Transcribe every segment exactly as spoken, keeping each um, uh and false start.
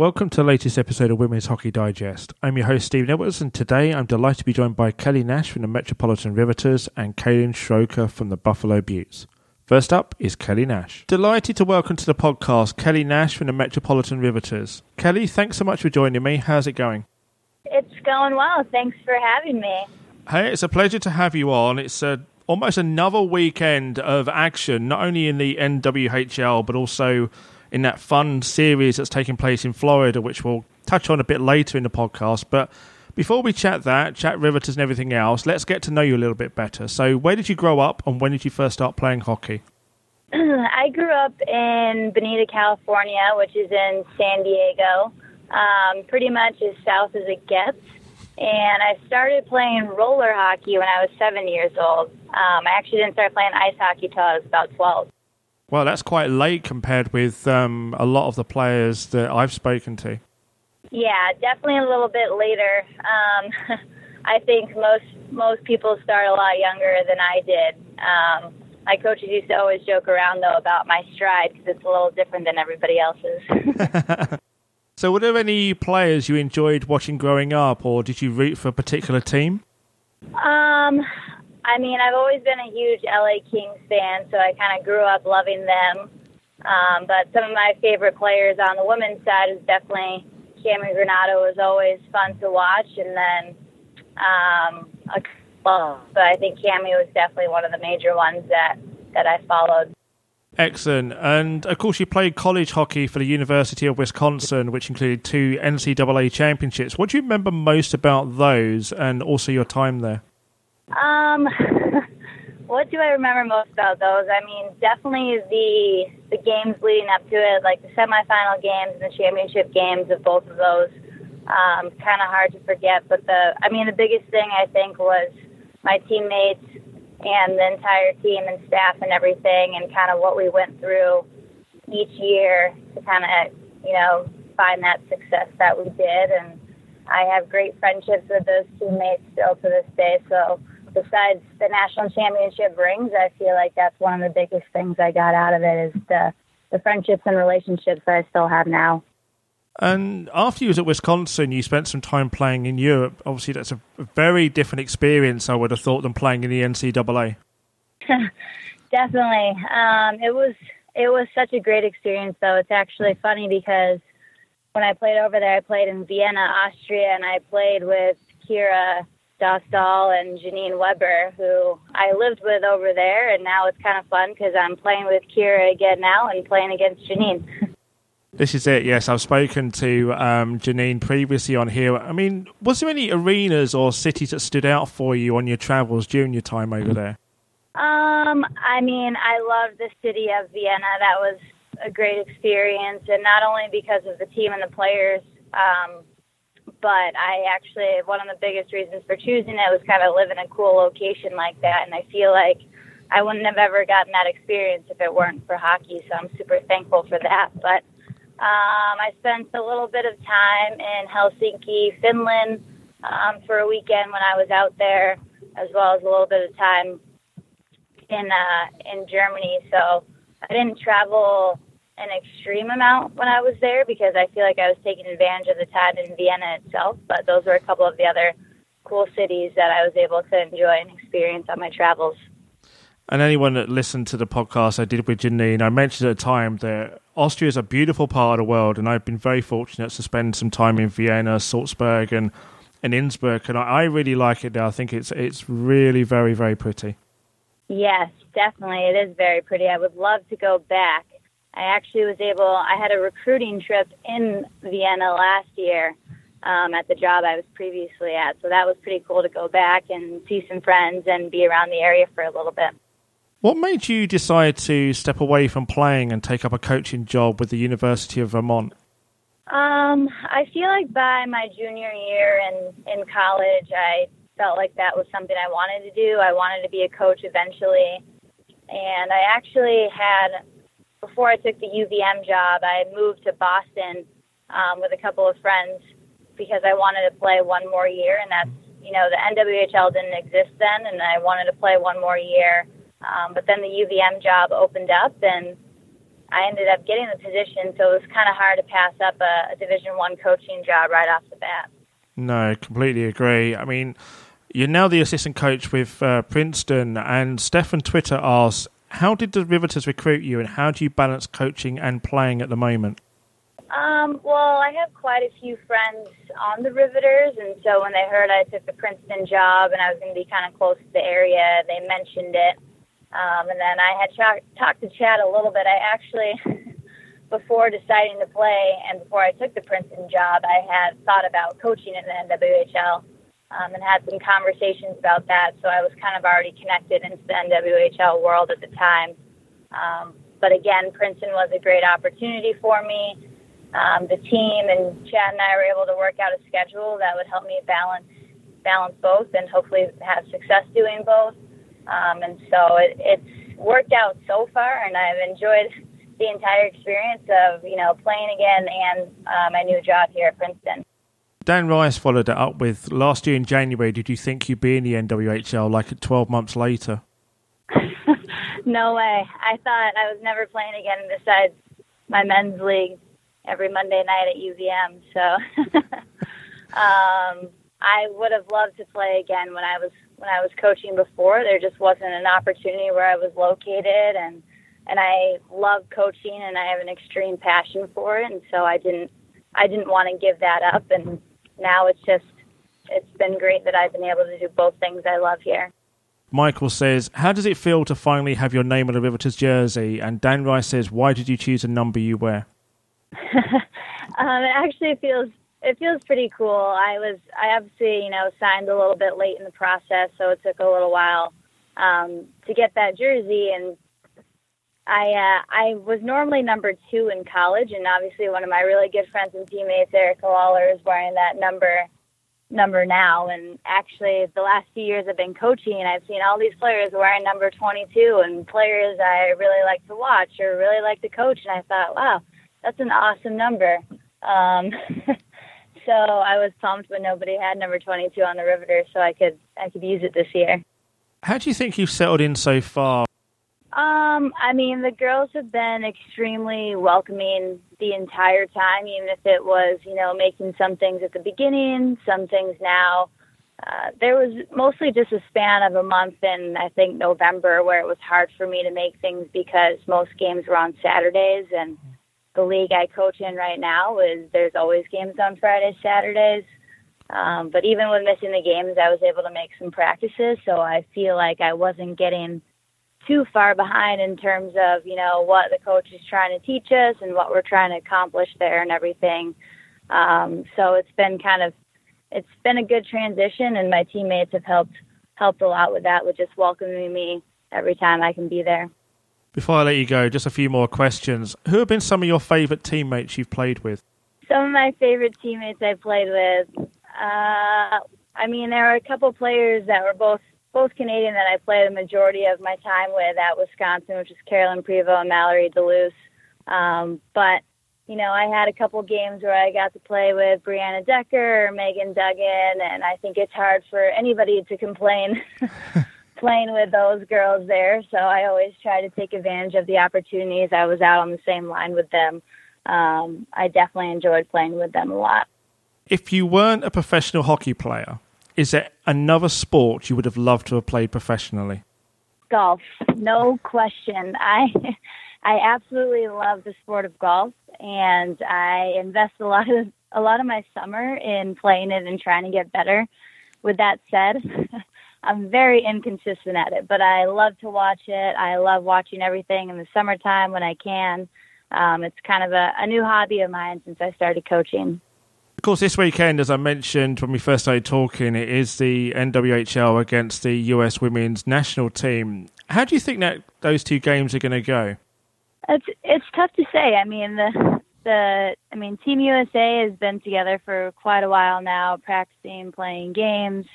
Welcome to the latest episode of Women's Hockey Digest. I'm your host, Stephen Edwards, and today I'm delighted to be joined by Kelly Nash from the Metropolitan Riveters and Kaylin Schroker from the Buffalo Beauts. First up is Kelly Nash. Delighted to welcome to the podcast Kelly Nash from the Metropolitan Riveters. Kelly, thanks so much for joining me. How's it going? It's going well. Thanks for having me. Hey, it's a pleasure to have you on. It's a almost another weekend of action, not only in the N W H L, but also in that fun series that's taking place in Florida, which we'll touch on a bit later in the podcast. But before we chat that, chat Riveters and everything else, let's get to know you a little bit better. So where did you grow up and when did you first start playing hockey? I grew up in Bonita, California, which is in San Diego, um, pretty much as south as it gets. And I started playing roller hockey when I was seven years old. Um, I actually didn't start playing ice hockey till I was about twelve. Well, that's quite late compared with um, a lot of the players that I've spoken to. Yeah, definitely a little bit later. Um, I think most most people start a lot younger than I did. Um, my coaches used to always joke around, though, about my stride because it's a little different than everybody else's. So were there any players you enjoyed watching growing up, or did you root for a particular team? Um... I mean, I've always been a huge L A Kings fan, so I kind of grew up loving them. Um, but some of my favorite players on the women's side is definitely Cammy Granato. Was always fun to watch, and then um, a well, so I think Cammy was definitely one of the major ones that, that I followed. Excellent. And, of course, you played college hockey for the University of Wisconsin, which included two N C double A championships. What do you remember most about those and also your time there? Um, what do I remember most about those? I mean, definitely the the games leading up to it, like the semifinal games and the championship games of both of those. Um, kind of hard to forget, but the I mean, the biggest thing I think was my teammates and the entire team and staff and everything, and kind of what we went through each year to kind of you know find that success that we did. And I have great friendships with those teammates still to this day, so. Besides the national championship rings, I feel like that's one of the biggest things I got out of it is the, the friendships and relationships that I still have now. And after you was at Wisconsin, you spent some time playing in Europe. Obviously, that's a very different experience, I would have thought, than playing in the N C double A. Definitely. Um, it was it was such a great experience, though. It's actually funny because when I played over there, I played in Vienna, Austria, and I played with Kira Dostal and Janine Weber, who I lived with over there, and now it's kind of fun because I'm playing with Kira again now and playing against Janine. This is it, yes. I've spoken to um, Janine previously on here. I mean, was there any arenas or cities that stood out for you on your travels during your time over there? Um, I mean, I loved the city of Vienna. That was a great experience, and not only because of the team and the players, um, but I actually, one of the biggest reasons for choosing it was kind of live in a cool location like that. And I feel like I wouldn't have ever gotten that experience if it weren't for hockey. So I'm super thankful for that. But um, I spent a little bit of time in Helsinki, Finland, um, for a weekend when I was out there, as well as a little bit of time in uh, in Germany. So I didn't travel an extreme amount when I was there because I feel like I was taking advantage of the time in Vienna itself, but those were a couple of the other cool cities that I was able to enjoy and experience on my travels. And anyone that listened to the podcast I did with Janine, I mentioned at the time that Austria is a beautiful part of the world, and I've been very fortunate to spend some time in Vienna, Salzburg, and, and Innsbruck, and I, I really like it there. I think it's it's really very, very pretty. Yes, definitely. It is very pretty. I would love to go back. I actually was able, I had a recruiting trip in Vienna last year um, at the job I was previously at. So that was pretty cool to go back and see some friends and be around the area for a little bit. What made you decide to step away from playing and take up a coaching job with the University of Vermont? Um, I feel like by my junior year in, in college, I felt like that was something I wanted to do. I wanted to be a coach eventually. And I actually had... Before I took the U V M job, I moved to Boston um, with a couple of friends because I wanted to play one more year, and that's, you know, the N W H L didn't exist then, and I wanted to play one more year. Um, but then the U V M job opened up, and I ended up getting the position, so it was kind of hard to pass up a, a Division One coaching job right off the bat. No, completely agree. I mean, you're now the assistant coach with uh, Princeton, and Steph on Twitter asks, how did the Riveters recruit you, and how do you balance coaching and playing at the moment? Um, well, I have quite a few friends on the Riveters, and so when they heard I took the Princeton job and I was going to be kind of close to the area, they mentioned it. Um, and then I had tra- talked to Chad a little bit. I actually, before deciding to play and before I took the Princeton job, I had thought about coaching in the N W H L um, and had some conversations about that. So I was kind of already connected into the N W H L world at the time. Um, but again, Princeton was a great opportunity for me. Um, the team and Chad and I were able to work out a schedule that would help me balance balance both and hopefully have success doing both. Um, and so it, it's worked out so far, and I've enjoyed the entire experience of, you know, playing again and uh, my new job here at Princeton. Dan Rice followed it up with, last year in January, did you think you'd be in the N W H L like twelve months later? No way. I thought I was never playing again besides my men's league every Monday night at U V M. So um, I would have loved to play again when I was when I was coaching before. There just wasn't an opportunity where I was located, and and I love coaching, and I have an extreme passion for it, and so I didn't I didn't want to give that up. And now it's just it's been great that I've been able to do both things I love here. Michael says, how does it feel to finally have your name on a Riveters jersey? And Dan Rice says, why did you choose a number you wear? um, it actually feels it feels pretty cool. I was I obviously you know signed a little bit late in the process, so it took a little while um, to get that jersey. And I uh, I was normally number two in college, and obviously one of my really good friends and teammates, Eric Waller, is wearing that number number now. And actually, the last few years I've been coaching, I've seen all these players wearing number twenty-two, and players I really like to watch or really like to coach. And I thought, wow, that's an awesome number. Um, so I was pumped when nobody had number twenty-two on the Riveters, so I could I could use it this year. How do you think you've settled in so far? Um, I mean, the girls have been extremely welcoming the entire time, even if it was, you know, making some things at the beginning, some things now. Uh, there was mostly just a span of a month in, I think, November, where it was hard for me to make things because most games were on Saturdays, and the league I coach in right now is there's always games on Fridays, Saturdays. Um, but even with missing the games, I was able to make some practices. So I feel like I wasn't getting too far behind in terms of, you know, what the coach is trying to teach us and what we're trying to accomplish there and everything. Um, so it's been kind of, it's been a good transition, and my teammates have helped, helped a lot with that, with just welcoming me every time I can be there. Before I let you go, just a few more questions. Who have been some of your favourite teammates you've played with? Some of my favourite teammates I played with. Uh, I mean, there were a couple players that were both both Canadian that I played the majority of my time with at Wisconsin, which is Carolyn Prevost and Mallory DeLuce. Um, but, you know, I had a couple games where I got to play with Brianna Decker or Megan Duggan, and I think it's hard for anybody to complain playing with those girls there, so I always try to take advantage of the opportunities. I was out on the same line with them. Um, I definitely enjoyed playing with them a lot. If you weren't a professional hockey player, is there another sport you would have loved to have played professionally? Golf, no question. I I absolutely love the sport of golf, and I invest a lot of a lot of my summer in playing it and trying to get better. With that said, I'm very inconsistent at it, but I love to watch it. I love watching everything in the summertime when I can. Um, it's kind of a, a new hobby of mine since I started coaching. Of course, this weekend, as I mentioned when we first started talking, it is the N W H L against the U S Women's National Team. How do you think that those two games are going to go? It's it's tough to say. I mean, the the I mean, Team U S A has been together for quite a while now, practicing, playing games.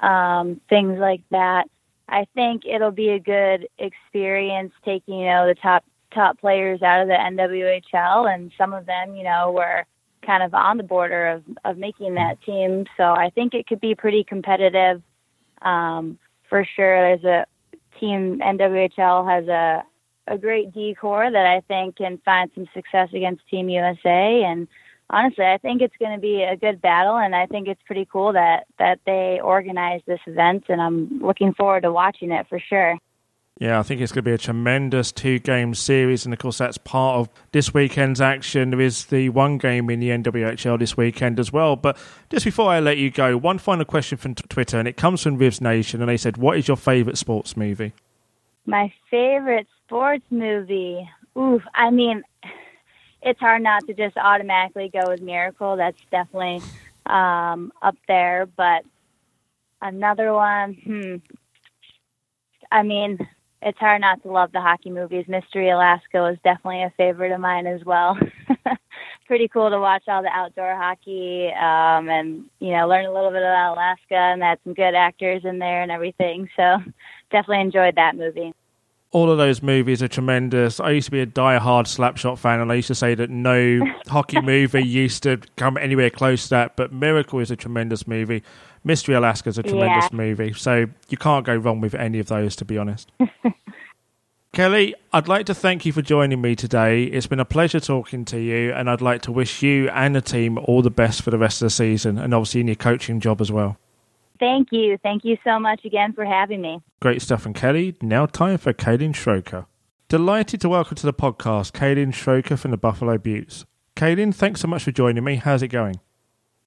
Um, things like that. I think it'll be a good experience taking, you know, the top top players out of the N W H L, and some of them, you know, were kind of on the border of, of making that team. So I think it could be pretty competitive. Um, for sure, there's a team, N W H L has a, a great D core that I think can find some success against Team U S A. And honestly, I think it's going to be a good battle, and I think it's pretty cool that, that they organized this event, and I'm looking forward to watching it for sure. Yeah, I think it's going to be a tremendous two-game series, and of course that's part of this weekend's action. There is the one game in the N W H L this weekend as well. But just before I let you go, one final question from t- Twitter, and it comes from Rivs Nation, and they said, what is your favourite sports movie? My favourite sports movie? Oof, I mean, it's hard not to just automatically go with Miracle. That's definitely um, up there, but another one, hmm, I mean... it's hard not to love the hockey movies. Mystery Alaska was definitely a favorite of mine as well. Pretty cool to watch all the outdoor hockey um, and, you know, learn a little bit about Alaska, and had some good actors in there and everything. So definitely enjoyed that movie. All of those movies are tremendous. I used to be a die-hard Slapshot fan, and I used to say that no hockey movie used to come anywhere close to that, but Miracle is a tremendous movie. Mystery Alaska is a tremendous yeah. movie, so you can't go wrong with any of those, to be honest. Kelly, I'd like to thank you for joining me today. It's been a pleasure talking to you, and I'd like to wish you and the team all the best for the rest of the season, and obviously in your coaching job as well. Thank you. Thank you so much again for having me. Great stuff from Kelly. Now time for Kaylin Schroker. Delighted to welcome to the podcast Kaylin Schroker from the Buffalo Beauts. Kaylin, thanks so much for joining me. How's it going?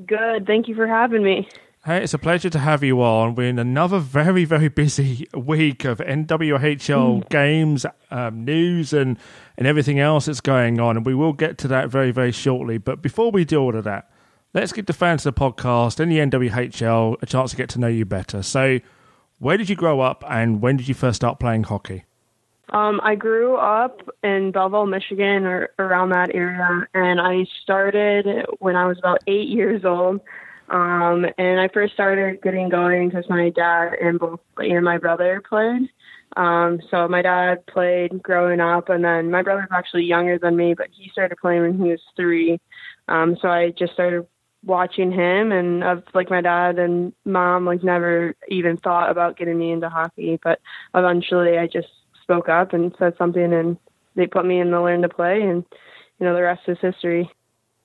Good. Thank you for having me. Hey, it's a pleasure to have you on. We're in another very, very busy week of N W H L mm. games, um, news, and, and everything else that's going on. And we will get to that very, very shortly. But before we do all of that, let's give the fans of the podcast and the N W H L a chance to get to know you better. So where did you grow up, and when did you first start playing hockey? Um, I grew up in Belleville, Michigan, or around that area, and I started when I was about eight years old. Um, and I first started getting going because my dad and both and my brother played. Um, so my dad played growing up, and then my brother's actually younger than me, but he started playing when he was three. Um, so I just started watching him, and I've, like my dad and mom like never even thought about getting me into hockey, but eventually I just spoke up and said something, and they put me in the learn to play, and you know the rest is history.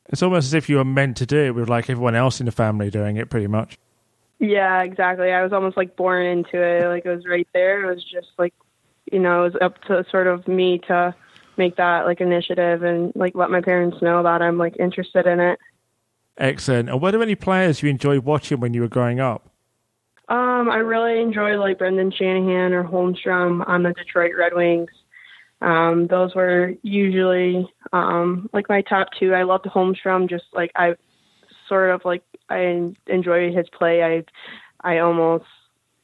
It's almost as if you were meant to do it with like everyone else in the family doing it, pretty much. Yeah, exactly. I was almost like born into it, like it was right there. It was just like, you know, it was up to sort of me to make that like initiative and like let my parents know that I'm like interested in it. Excellent. And were there any players you enjoyed watching when you were growing up? Um, I really enjoyed like Brendan Shanahan or Holmstrom on the Detroit Red Wings. Um, those were usually um, like my top two. I loved Holmstrom. Just like I sort of like I enjoyed his play. I I almost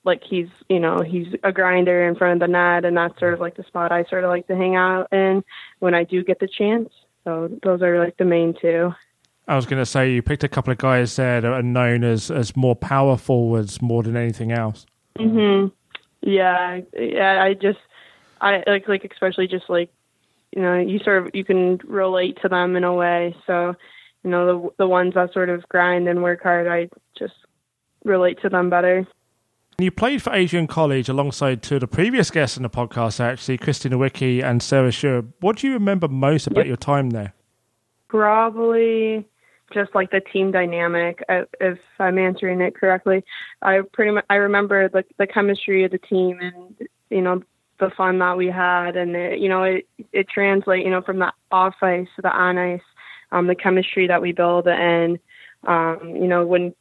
like he's you know he's a grinder in front of the net, and that's sort of like the spot I sort of like to hang out in when I do get the chance. So those are like the main two. I was going to say, you picked a couple of guys there that are known as, as more power forwards more than anything else. Mm-hmm. Yeah, yeah. I just, I like, like especially just like, you know, you sort of, you can relate to them in a way. So, you know, the the ones that sort of grind and work hard, I just relate to them better. You played for Adrian College alongside two of the previous guests on the podcast, actually, Christina Wicke and Sarah Schur. What do you remember most about yep. your time there? Probably just like the team dynamic, if I'm answering it correctly. I pretty much, I remember the, the chemistry of the team, and, you know, the fun that we had, and it, you know, it, it translates, you know, from the off ice to the on ice, um, the chemistry that we build. And, um, you know, when,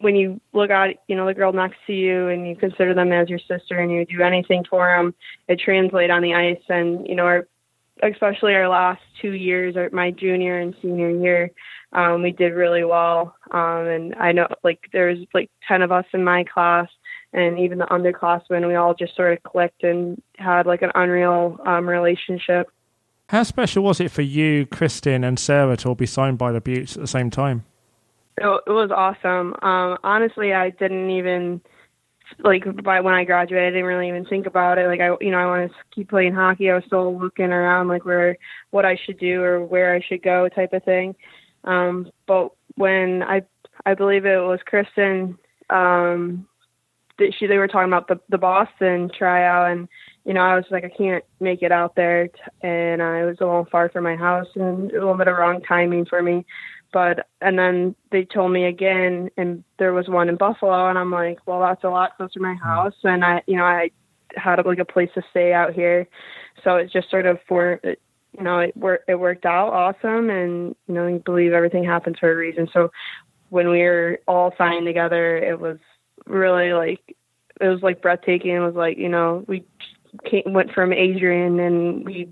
when you look at, you know, the girl next to you and you consider them as your sister and you do anything for them, it translates on the ice. And, you know, our, especially our last two years, or my junior and senior year, um, we did really well. Um, and I know like there was like ten of us in my class, and even the underclassmen, we all just sort of clicked and had like an unreal um, relationship. How special was it for you, Kristen and Sarah, to all be signed by the Beauts at the same time? It, it was awesome. Um, honestly, I didn't even... like by when I graduated, I didn't really even think about it. Like I, you know, I wanted to keep playing hockey. I was still looking around like where, what I should do or where I should go type of thing. Um, but when I, I believe it was Kristen, um, that she, they were talking about the, the Boston tryout, and, you know, I was like, I can't make it out there. And I was a little far from my house and a little bit of wrong timing for me. But, and then they told me again, and there was one in Buffalo, and I'm like, well, that's a lot closer to my house. And I, you know, I had like a place to stay out here. So it's just sort of for, you know, it worked, it worked out awesome. And, you know, I believe everything happens for a reason. So when we were all signing together, it was really like, it was like breathtaking. It was like, you know, we came, went from Adrian, and we,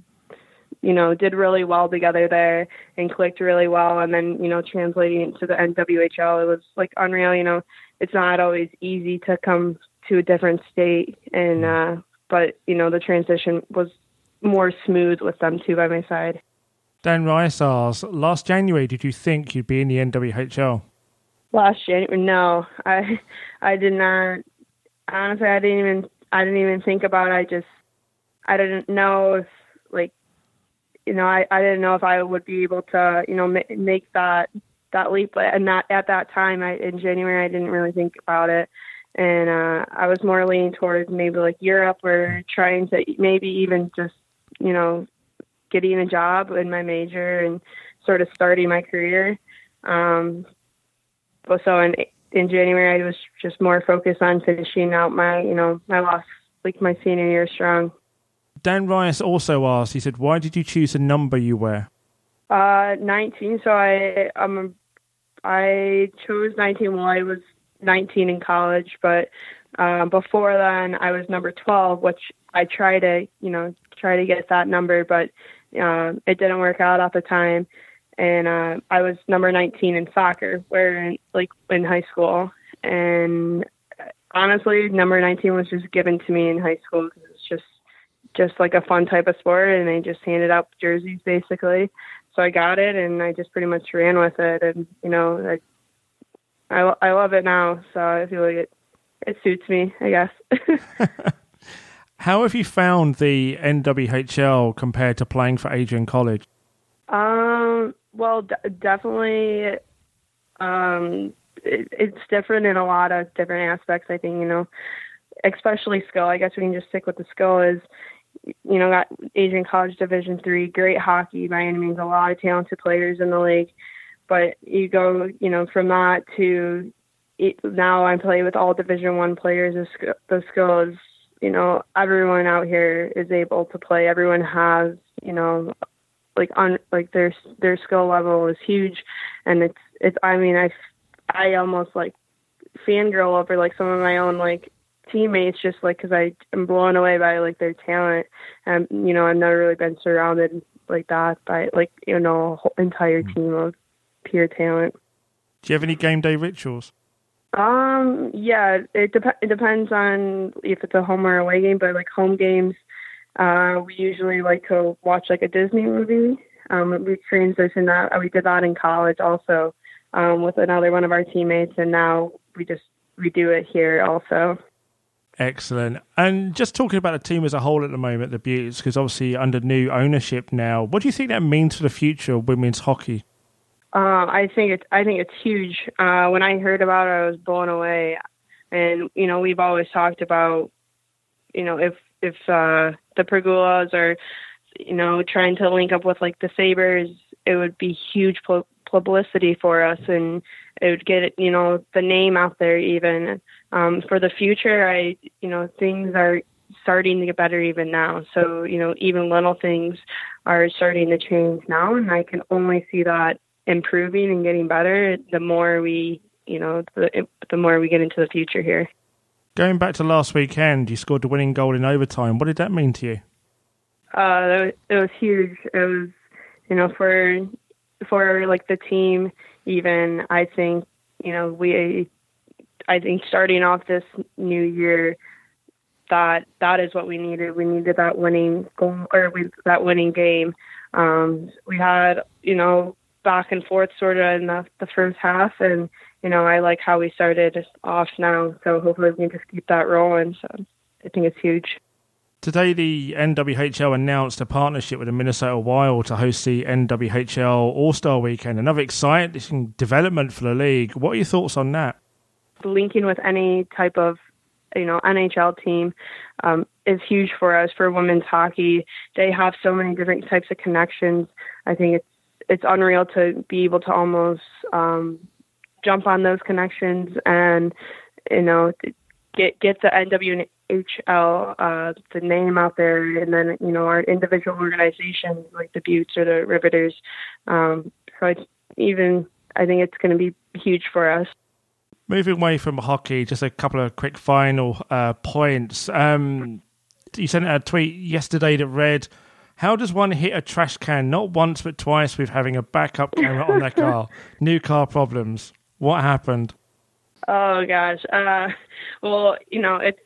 you know, did really well together there and clicked really well. And then, you know, translating into the N W H L, it was like unreal. You know, it's not always easy to come to a different state. And, uh, but you know, the transition was more smooth with them too by my side. Dan Rysars, last January, did you think you'd be in the N W H L? Last January? No, I, I did not. Honestly, I didn't even, I didn't even think about it. I just, I didn't know if like, you know, I, I didn't know if I would be able to, you know, m- make that, that leap. And that at that time, I, in January, I didn't really think about it. And uh, I was more leaning towards maybe like Europe, or trying to maybe even just, you know, getting a job in my major and sort of starting my career. Um, but so in, in January, I was just more focused on finishing out my, you know, my last, like my senior year strong. Dan Rias also asked, he said, why did you choose the number you wear? Uh, nineteen. So I um, I chose nineteen while I was nineteen in college. But uh, before then, I was number twelve, which I try to, you know, try to get that number. But uh, it didn't work out at the time. And uh, I was number nineteen in soccer, where in, like in high school. And honestly, number nineteen was just given to me in high school because it's just, just like a fun type of sport, and they just handed out jerseys basically. So I got it, and I just pretty much ran with it. And, you know, I, I, I love it now. So I feel like it, it suits me, I guess. How have you found the N W H L compared to playing for Adrian College? Um, well, d- definitely, um, it, it's different in a lot of different aspects, I think, you know, especially skill. I guess we can just stick with the skill is, you know, got Adrian College Division three, great hockey by any means, a lot of talented players in the league. But you go, you know, from that to it, now I play with all Division one players. The skill, the skill is, you know, everyone out here is able to play. Everyone has, you know, like on like their their skill level is huge, and it's it's. I mean, I I almost like fangirl over like some of my own like teammates, just like because I am blown away by like their talent. And um, you know, I've never really been surrounded like that by like, you know, a whole entire team of pure talent. Do you have any game day rituals? Um, yeah, it, dep- it depends on if it's a home or away game. But like home games, uh, we usually like to watch like a Disney movie. Um, we transitioned that. We did that in college also um, with another one of our teammates, and now we just we do it here also. Excellent. And just talking about the team as a whole at the moment, the Beauts, because obviously under new ownership now, what do you think that means for the future of women's hockey? Uh, I think it's I think it's huge. Uh, when I heard about it, I was blown away. And you know, we've always talked about, you know, if if uh, the Pergulas are, you know, trying to link up with like the Sabres, it would be huge pl- publicity for us, and it would get, you know, the name out there even. Um, for the future, I, you know, things are starting to get better even now. So, you know, even little things are starting to change now, and I can only see that improving and getting better the more we, you know, the, the more we get into the future here. Going back to last weekend, you scored the winning goal in overtime. What did that mean to you? Uh, that was, it was huge. It was, you know, for, for like the team even, I think, you know, we... I think starting off this new year, that that is what we needed. We needed that winning goal, or we, that winning game. Um, we had, you know, back and forth sort of in the, the first half, and you know, I like how we started off now. So hopefully we can just keep that rolling. So I think it's huge. Today, the N W H L announced a partnership with the Minnesota Wild to host the N W H L All-Star Weekend. Another exciting development for the league. What are your thoughts on that? Linking with any type of, you know, N H L team, um, is huge for us for women's hockey. They have so many different types of connections. I think it's it's unreal to be able to almost um, jump on those connections and, you know, get get the N W H L, uh, the name out there. And then, you know, our individual organizations like the Beauts or the Riveters. Um, so it's even, I think it's going to be huge for us. Moving away from hockey, just a couple of quick final uh, points. Um, you sent out a tweet yesterday that read, "How does one hit a trash can not once but twice with having a backup camera on their car? New car problems. What happened?" Oh gosh. Uh, well, you know it's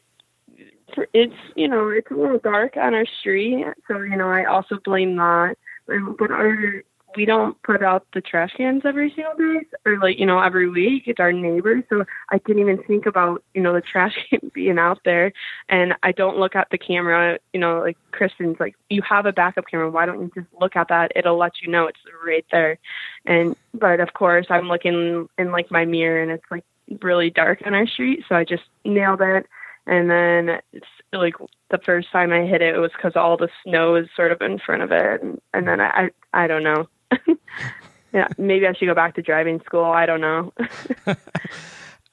it's you know it's a little dark on our street, so you know I also blame that. But our we don't put out the trash cans every single day or like, you know, every week. It's our neighbors. So I didn't even think about, you know, the trash can being out there, and I don't look at the camera, you know, like Kristen's like, you have a backup camera. Why don't you just look at that? It'll let you know it's right there. And, but of course I'm looking in like my mirror and it's like really dark on our street. So I just nailed it. And then it's like the first time I hit it, it was cause all the snow is sort of in front of it. And, and then I, I, I don't know. Yeah, maybe I should go back to driving school. I don't know.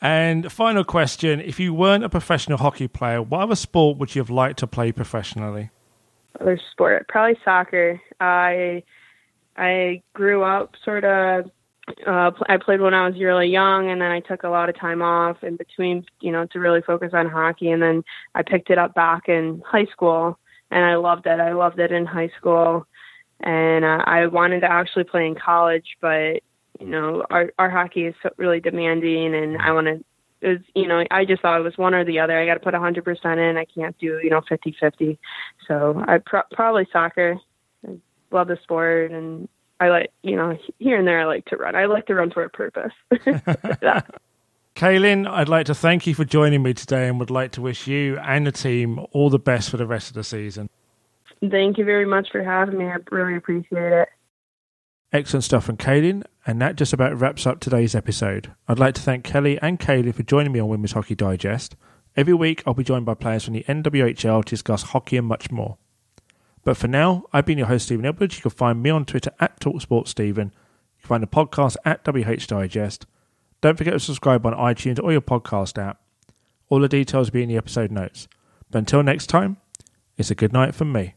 And final question: if you weren't a professional hockey player, what other sport would you have liked to play professionally? Other sport, probably soccer. I I grew up sort of. Uh, I played when I was really young, and then I took a lot of time off in between, you know, to really focus on hockey. And then I picked it up back in high school, and I loved it. I loved it in high school. And uh, I wanted to actually play in college, but, you know, our, our hockey is so, really demanding, and I want to, it was, you know, I just thought it was one or the other. I got to put one hundred percent in. I can't do, you know, fifty-fifty. So I pro- probably soccer. I love the sport, and I like, you know, here and there I like to run. I like to run for a purpose. Yeah. Kaylin, I'd like to thank you for joining me today and would like to wish you and the team all the best for the rest of the season. Thank you very much for having me. I really appreciate it. Excellent stuff from Kaylin, and that just about wraps up today's episode. I'd like to thank Kelly and Kaylin for joining me on Women's Hockey Digest. Every week I'll be joined by players from the N W H L to discuss hockey and much more. But for now, I've been your host, Stephen Edwards. You can find me on Twitter at TalkSportStephen. You can find the podcast at W H Digest. Don't forget to subscribe on iTunes or your podcast app. All the details will be in the episode notes. But until next time, it's a good night from me.